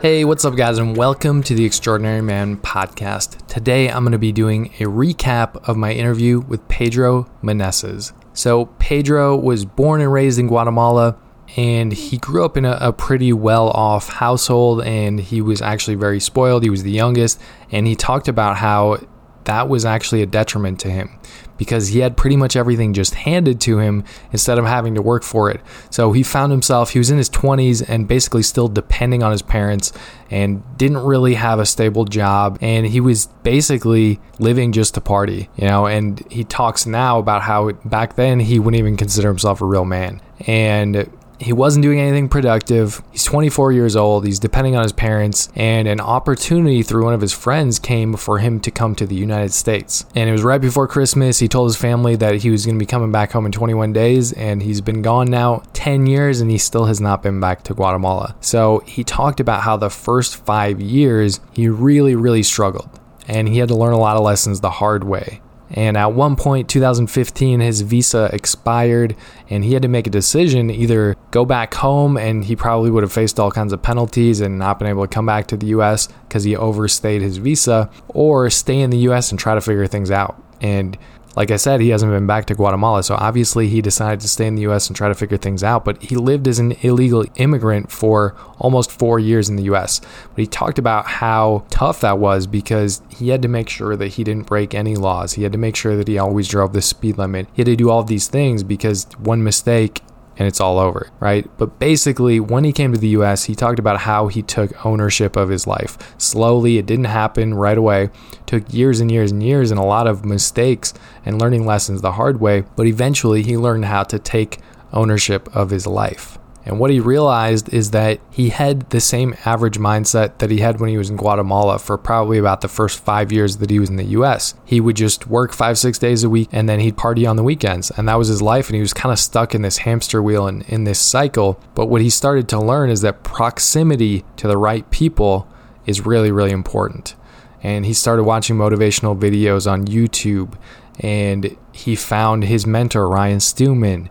Hey, what's up, guys, and welcome to the Extraordinary Man podcast. Today, I'm going to be doing a recap of my interview with Pedro Meneses. So, Pedro was born and raised in Guatemala, and he grew up in a pretty well-off household, and he was actually very spoiled. He was the youngest, and he talked about how that was actually a detriment to him because he had pretty much everything just handed to him instead of having to work for it. So he found himself, he was in his 20s and basically still depending on his parents and didn't really have a stable job. And he was basically living just to party, you know, and he talks now about how back then he wouldn't even consider himself a real man. And he wasn't doing anything productive. He's 24 years old. He's depending on his parents. And an opportunity through one of his friends came for him to come to the United States. And it was right before Christmas. He told his family that he was going to be coming back home in 21 days. And he's been gone now 10 years and he still has not been back to Guatemala. So he talked about how the first 5 years, he really struggled. And he had to learn a lot of lessons the hard way. And at one point, 2015, his visa expired and he had to make a decision, either go back home, and he probably would have faced all kinds of penalties and not been able to come back to the US because he overstayed his visa, or stay in the US and try to figure things out. And like I said, he hasn't been back to Guatemala, so obviously he decided to stay in the US and try to figure things out, but he lived as an illegal immigrant for almost 4 years in the US. But he talked about how tough that was because he had to make sure that he didn't break any laws. He had to make sure that he always drove the speed limit. He had to do all of these things because one mistake and it's all over, right? But basically, when he came to the US, he talked about how he took ownership of his life. Slowly, it didn't happen right away. It took years and years and years and a lot of mistakes and learning lessons the hard way, but eventually he learned how to take ownership of his life. And what he realized is that he had the same average mindset that he had when he was in Guatemala for probably about the first 5 years that he was in the US. He would just work 5-6 days a week and then he'd party on the weekends. And that was his life. And he was kind of stuck in this hamster wheel and in this cycle. But what he started to learn is that proximity to the right people is really important. And he started watching motivational videos on YouTube and he found his mentor, Ryan Steumann.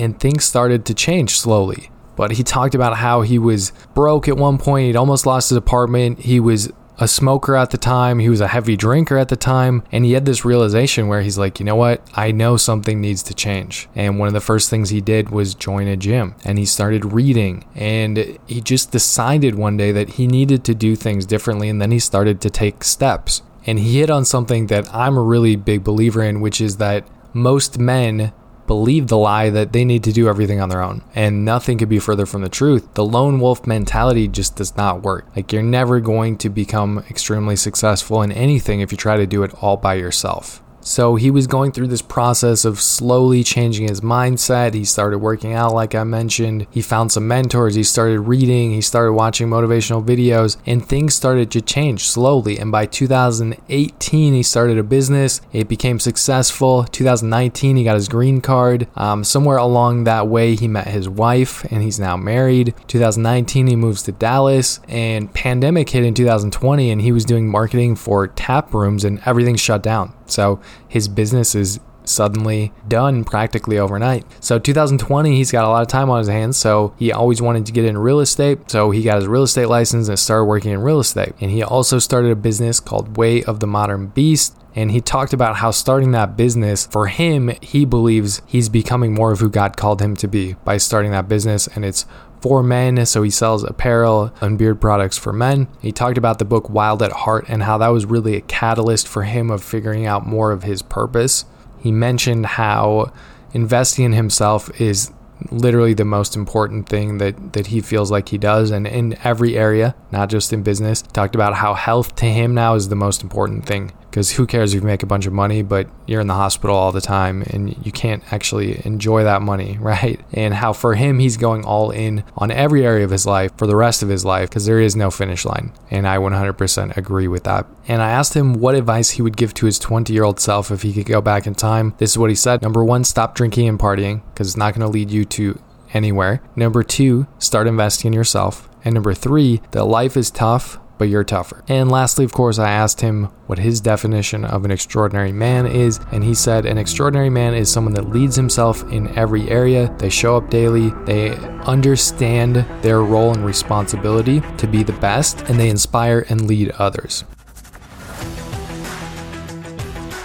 And things started to change slowly. But he talked about how he was broke at one point. He'd almost lost his apartment. He was a smoker at the time. He was a heavy drinker at the time. And he had this realization where he's like, you know what? I know something needs to change. And one of the first things he did was join a gym. And he started reading. And he just decided one day that he needed to do things differently. And then he started to take steps. And he hit on something that I'm a really big believer in, which is that most men believe the lie that they need to do everything on their own, and nothing could be further from the truth. The lone wolf mentality just does not work. Like, you're never going to become extremely successful in anything if you try to do it all by yourself. So he was going through this process of slowly changing his mindset. He started working out, like I mentioned. He found some mentors. He started reading. He started watching motivational videos, and things started to change slowly. And by 2018, he started a business. It became successful. 2019, he got his green card. Somewhere along that way, he met his wife, and he's now married. 2019, he moves to Dallas, and pandemic hit in 2020, and he was doing marketing for tap rooms, and everything shut down. So his business is suddenly done practically overnight. So 2020, he's got a lot of time on his hands. So he always wanted to get in real estate. So he got his real estate license and started working in real estate. And he also started a business called Way of the Modern Beast. And he talked about how starting that business, for him, he believes he's becoming more of who God called him to be by starting that business. And it's for men, so he sells apparel and beard products for men. He talked about the book Wild at Heart and how that was really a catalyst for him of figuring out more of his purpose. He mentioned how investing in himself is literally the most important thing that he feels like he does, and in every area, not just in business. Talked about how health to him now is the most important thing because who cares if you make a bunch of money, but you're in the hospital all the time and you can't actually enjoy that money, right? And how for him, he's going all in on every area of his life for the rest of his life because there is no finish line. And I 100% agree with that. And I asked him what advice he would give to his 20-year-old self if he could go back in time. This is what he said. Number one, stop drinking and partying because it's not going to lead you to anywhere. Number two, start investing in yourself. And number three, that life is tough, but you're tougher. And lastly, of course, I asked him what his definition of an extraordinary man is, and he said an extraordinary man is someone that leads himself in every area. They show up daily, they understand their role and responsibility to be the best, and they inspire and lead others.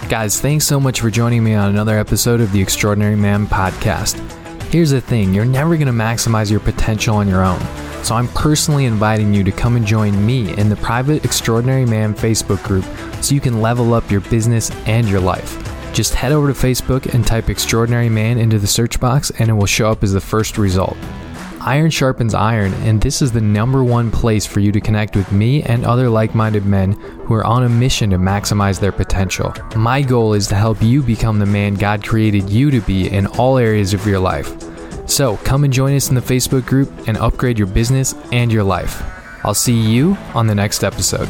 Guys, thanks so much for joining me on another episode of the Extraordinary Man podcast. Here's the thing, you're never going to maximize your potential on your own. So I'm personally inviting you to come and join me in the private Extraordinary Man Facebook group so you can level up your business and your life. Just head over to Facebook and type Extraordinary Man into the search box and it will show up as the first result. Iron sharpens iron, and this is the number one place for you to connect with me and other like-minded men who are on a mission to maximize their potential. My goal is to help you become the man God created you to be in all areas of your life. So come and join us in the Facebook group and upgrade your business and your life. I'll see you on the next episode.